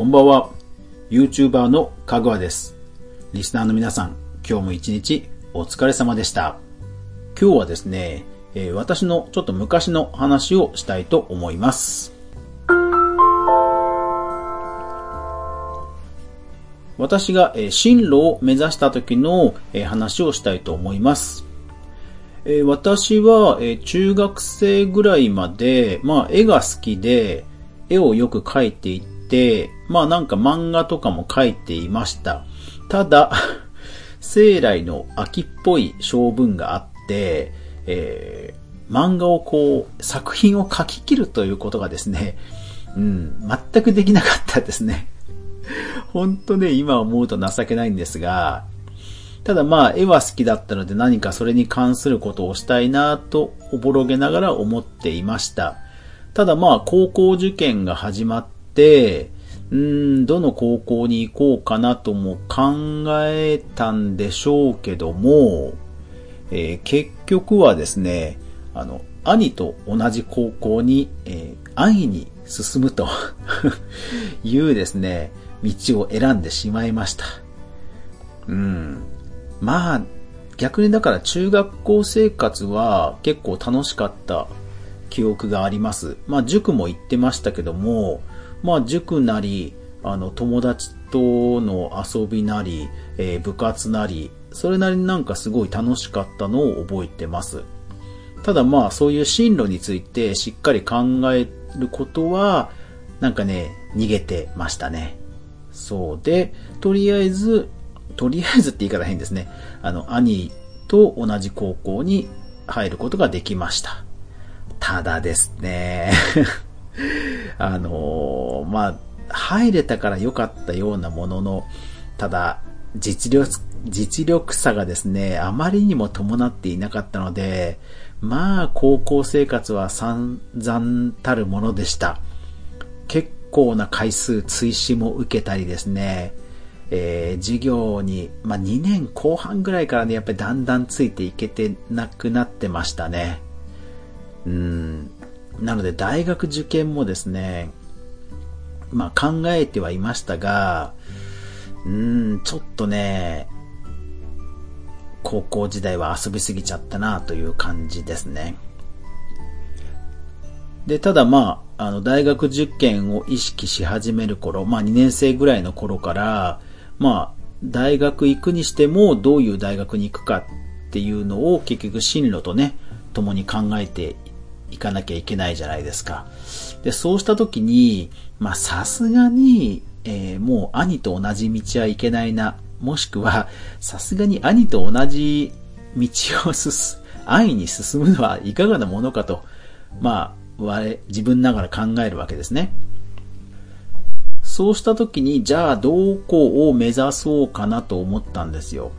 こんばんは。 YouTuber のかぐわです。リスナーの皆さん、今日も一日お疲れ様でした。今日はですね、私のちょっと昔の話をしたいと思います。私が進路を目指した時の話をしたいと思います。私は中学生ぐらいまで、絵が好きで、絵をよく描いていて、なんか漫画とかも描いていました。ただ生来の秋っぽい性分があって、漫画を作品を描き切るということがですね、全くできなかったですね。本当ね、今思うと情けないんですが、ただ絵は好きだったので、何かそれに関することをしたいなとおぼろげながら思っていました。ただ高校受験が始まって、どの高校に行こうかなとも考えたんでしょうけども、結局はですね、兄と同じ高校に、安易に進むというですね、道を選んでしまいました。逆にだから中学校生活は結構楽しかった記憶があります。塾も行ってましたけども、塾なり友達との遊びなり、部活なり、それなりになんかすごい楽しかったのを覚えてます。ただそういう進路についてしっかり考えることはなんかね、逃げてましたね。そうで、とりあえずって言い方変ですね。兄と同じ高校に入ることができました。ただですね、入れたから良かったようなものの、ただ、実力差がですね、あまりにも伴っていなかったので、高校生活は散々たるものでした。結構な回数、追試も受けたりですね、授業に、2年後半ぐらいからね、やっぱりだんだんついていけてなくなってましたね。なので大学受験もですね、考えてはいましたが、ちょっとね、高校時代は遊びすぎちゃったなという感じですね。で、ただ大学受験を意識し始める頃、2年生ぐらいの頃から、大学行くにしてもどういう大学に行くかっていうのを結局進路とね、共に考えていかなきゃいけないじゃないですか。で、そうした時に、さすがに、もう兄と同じ道はいけないな、もしくはさすがに兄と同じ道を安易に進むのはいかがなものかと、自分ながら考えるわけですね。そうした時に、じゃあどこを目指そうかなと思ったんですよ。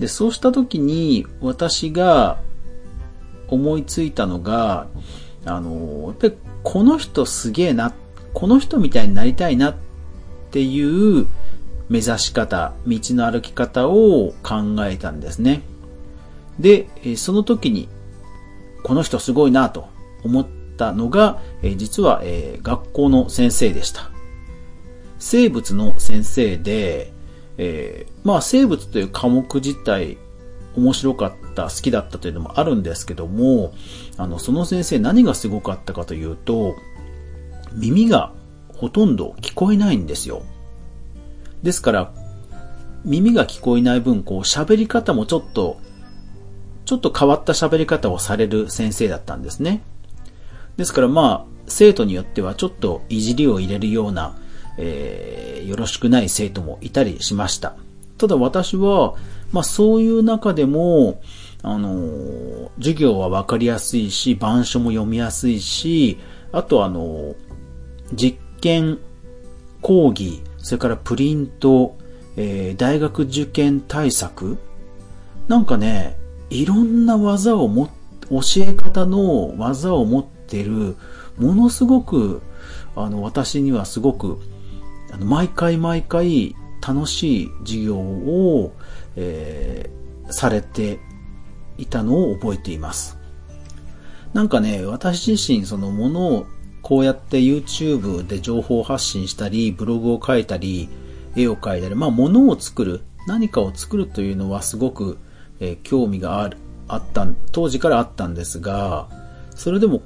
で、そうした時に私が思いついたのが、やっぱりこの人すげえな、この人みたいになりたいなっていう目指し方、道の歩き方を考えたんですね。で、その時にこの人すごいなと思ったのが、実は学校の先生でした。生物の先生で、生物という科目自体面白かった、好きだったというのもあるんですけども、その先生何がすごかったかというと、耳がほとんど聞こえないんですよ。ですから、耳が聞こえない分、喋り方もちょっと変わった喋り方をされる先生だったんですね。ですから生徒によってはちょっといじりを入れるような、よろしくない生徒もいたりしました。ただ私は、そういう中でも、授業はわかりやすいし、板書も読みやすいし、あと実験、講義、それからプリント、大学受験対策、なんかね、いろんな教え方の技を持っている、ものすごく、私にはすごく、毎回楽しい授業を、されていたのを覚えています。なんかね、私自身、ものをこうやって YouTube で情報発信したり、ブログを書いたり、絵を描いたり、物を作る、何かを作るというのはすごく、興味が当時からあったんですが、それでも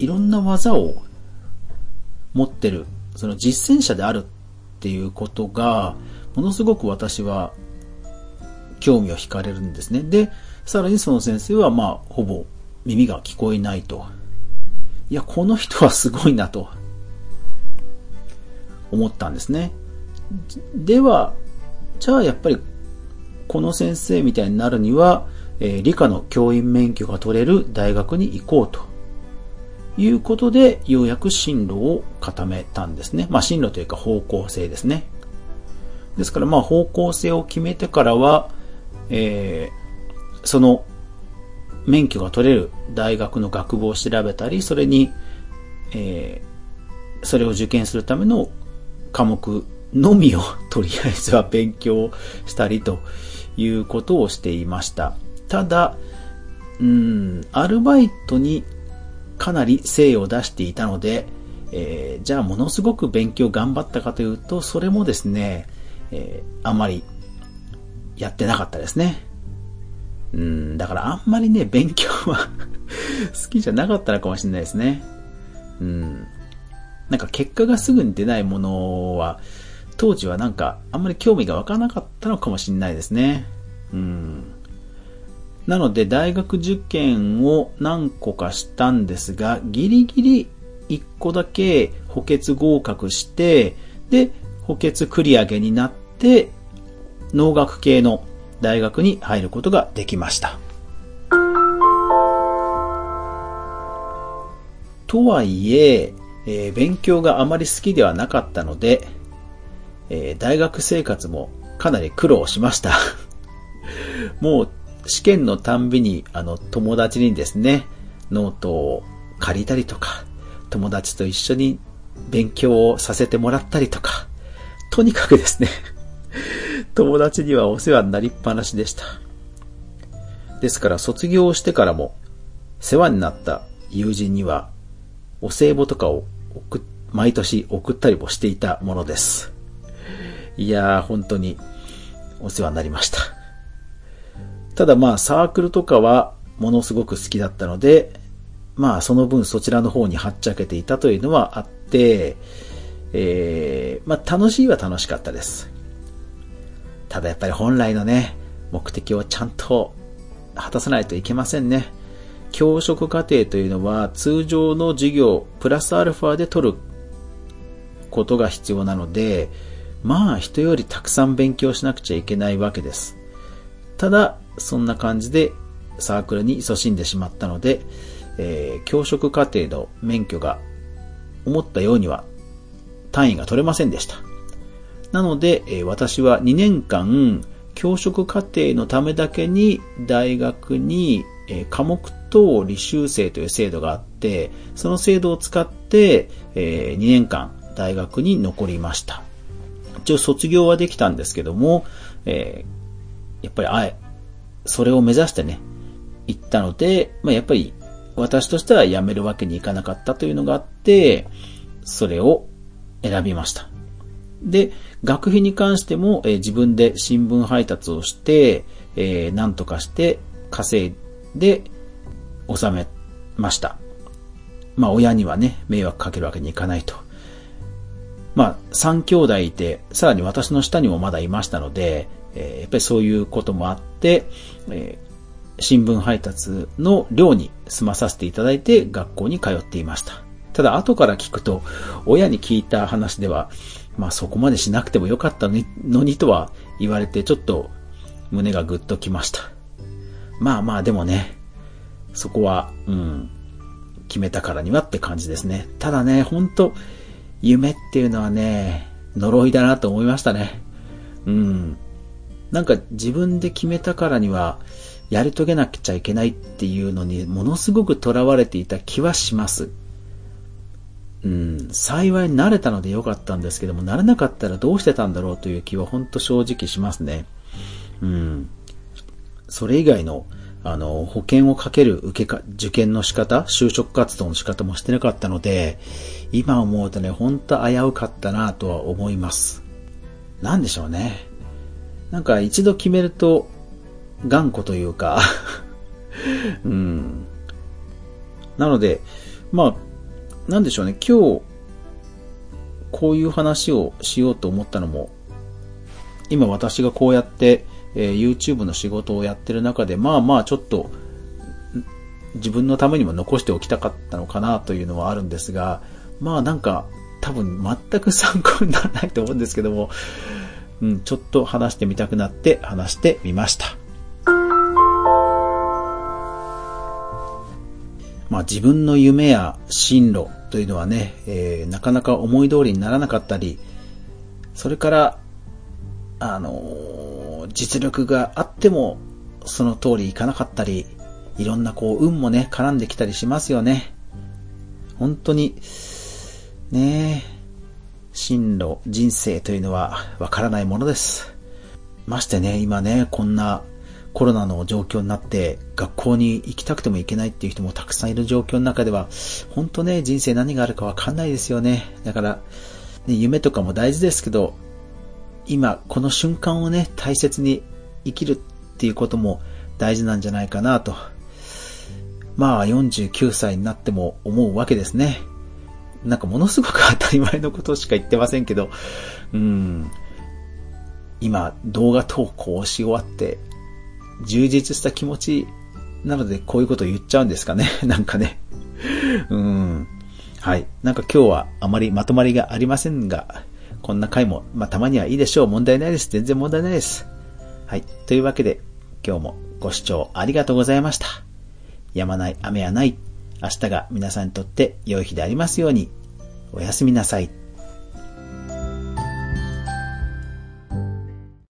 いろんな技を持ってる、その実践者であるっていうことが、ものすごく私は興味を惹かれるんですね。で、さらにその先生はほぼ耳が聞こえないと。いや、この人はすごいなと思ったんですね。では、じゃあやっぱりこの先生みたいになるには、理科の教員免許が取れる大学に行こうということで、ようやく進路を固めたんですね。進路というか方向性ですね。ですから方向性を決めてからは、その免許が取れる大学の学部を調べたり、それに、それを受験するための科目のみをとりあえずは勉強したりということをしていました。ただ、アルバイトにかなり精を出していたので、じゃあものすごく勉強頑張ったかというと、それもですね、あまりやってなかったですね。だからあんまりね、勉強は好きじゃなかったのかもしれないですね。結果がすぐに出ないものは、当時はあんまり興味が湧かなかったのかもしれないですね。なので大学受験を何個かしたんですが、ギリギリ1個だけ補欠合格して、で、補欠繰り上げになって、農学系の大学に入ることができました。とはいえ、勉強があまり好きではなかったので、大学生活もかなり苦労しました。もう試験のたんびに友達にですね、ノートを借りたりとか、友達と一緒に勉強をさせてもらったりとか、とにかくですね、友達にはお世話になりっぱなしでした。ですから卒業してからも世話になった友人にはお歳暮とかを毎年送ったりもしていたものです。いやー、本当にお世話になりました。ただサークルとかはものすごく好きだったので、その分そちらの方にはっちゃけていたというのはあって、楽しいは楽しかったです。ただやっぱり本来のね、目的をちゃんと果たさないといけませんね。教職課程というのは通常の授業プラスアルファで取ることが必要なので、人よりたくさん勉強しなくちゃいけないわけです。ただ、そんな感じでサークルに勤しんでしまったので、教職課程の免許が思ったようには単位が取れませんでした。なので、私は2年間教職課程のためだけに大学に科目と履修生という制度があって、その制度を使って、2年間大学に残りました。一応卒業はできたんですけども、やっぱりそれを目指してね、行ったので、やっぱり私としては辞めるわけにいかなかったというのがあって、それを選びました。で、学費に関しても、自分で新聞配達をして、なんとかして稼いで納めました。親にはね、迷惑かけるわけにいかないと。3兄弟いて、さらに私の下にもまだいましたので、やっぱりそういうこともあって、新聞配達の寮に住まさせていただいて学校に通っていました。ただ後から聞くと、親に聞いた話では、そこまでしなくてもよかったのにとは言われて、ちょっと胸がぐっときました。でもね、そこは、決めたからにはって感じですね。ただね、ほんと、夢っていうのはね、呪いだなと思いましたね。自分で決めたからには、やり遂げなくちゃいけないっていうのに、ものすごくとらわれていた気はします。幸い慣れたので良かったんですけども、慣れなかったらどうしてたんだろうという気はほんと正直しますね。それ以外の保険をかける受験の仕方、就職活動の仕方もしてなかったので、今思うとね、ほんと危うかったなとは思います。なんでしょうね。なんか一度決めると頑固というか、うん。なので、まあ、なんでしょうね。今日、こういう話をしようと思ったのも、今私がこうやって、YouTube の仕事をやってる中で、まあまあちょっと自分のためにも残しておきたかったのかなというのはあるんですが、まあなんか多分全く参考にならないと思うんですけども、うん、ちょっと話してみたくなって話してみました。まあ自分の夢や進路というのはね、なかなか思い通りにならなかったり、それから実力があってもその通りいかなかったり、いろんなこう運もね絡んできたりしますよね。本当にね、進路、人生というのはわからないものです。ましてね、今ね、こんなコロナの状況になって学校に行きたくても行けないっていう人もたくさんいる状況の中では、本当ね、人生何があるかわかんないですよね。だから、ね、夢とかも大事ですけど、今この瞬間をね、大切に生きるっていうことも大事なんじゃないかなと、まあ49歳になっても思うわけですね。なんかものすごく当たり前のことしか言ってませんけど、今動画投稿をし終わって充実した気持ちなので、こういうことを言っちゃうんですかねなんかねはい、なんか今日はあまりまとまりがありませんが、こんな回も、まあ、たまにはいいでしょう。問題ないです。全然問題ないです。はい。というわけで、今日もご視聴ありがとうございました。止まない雨はない。明日が皆さんにとって良い日でありますように。おやすみなさい。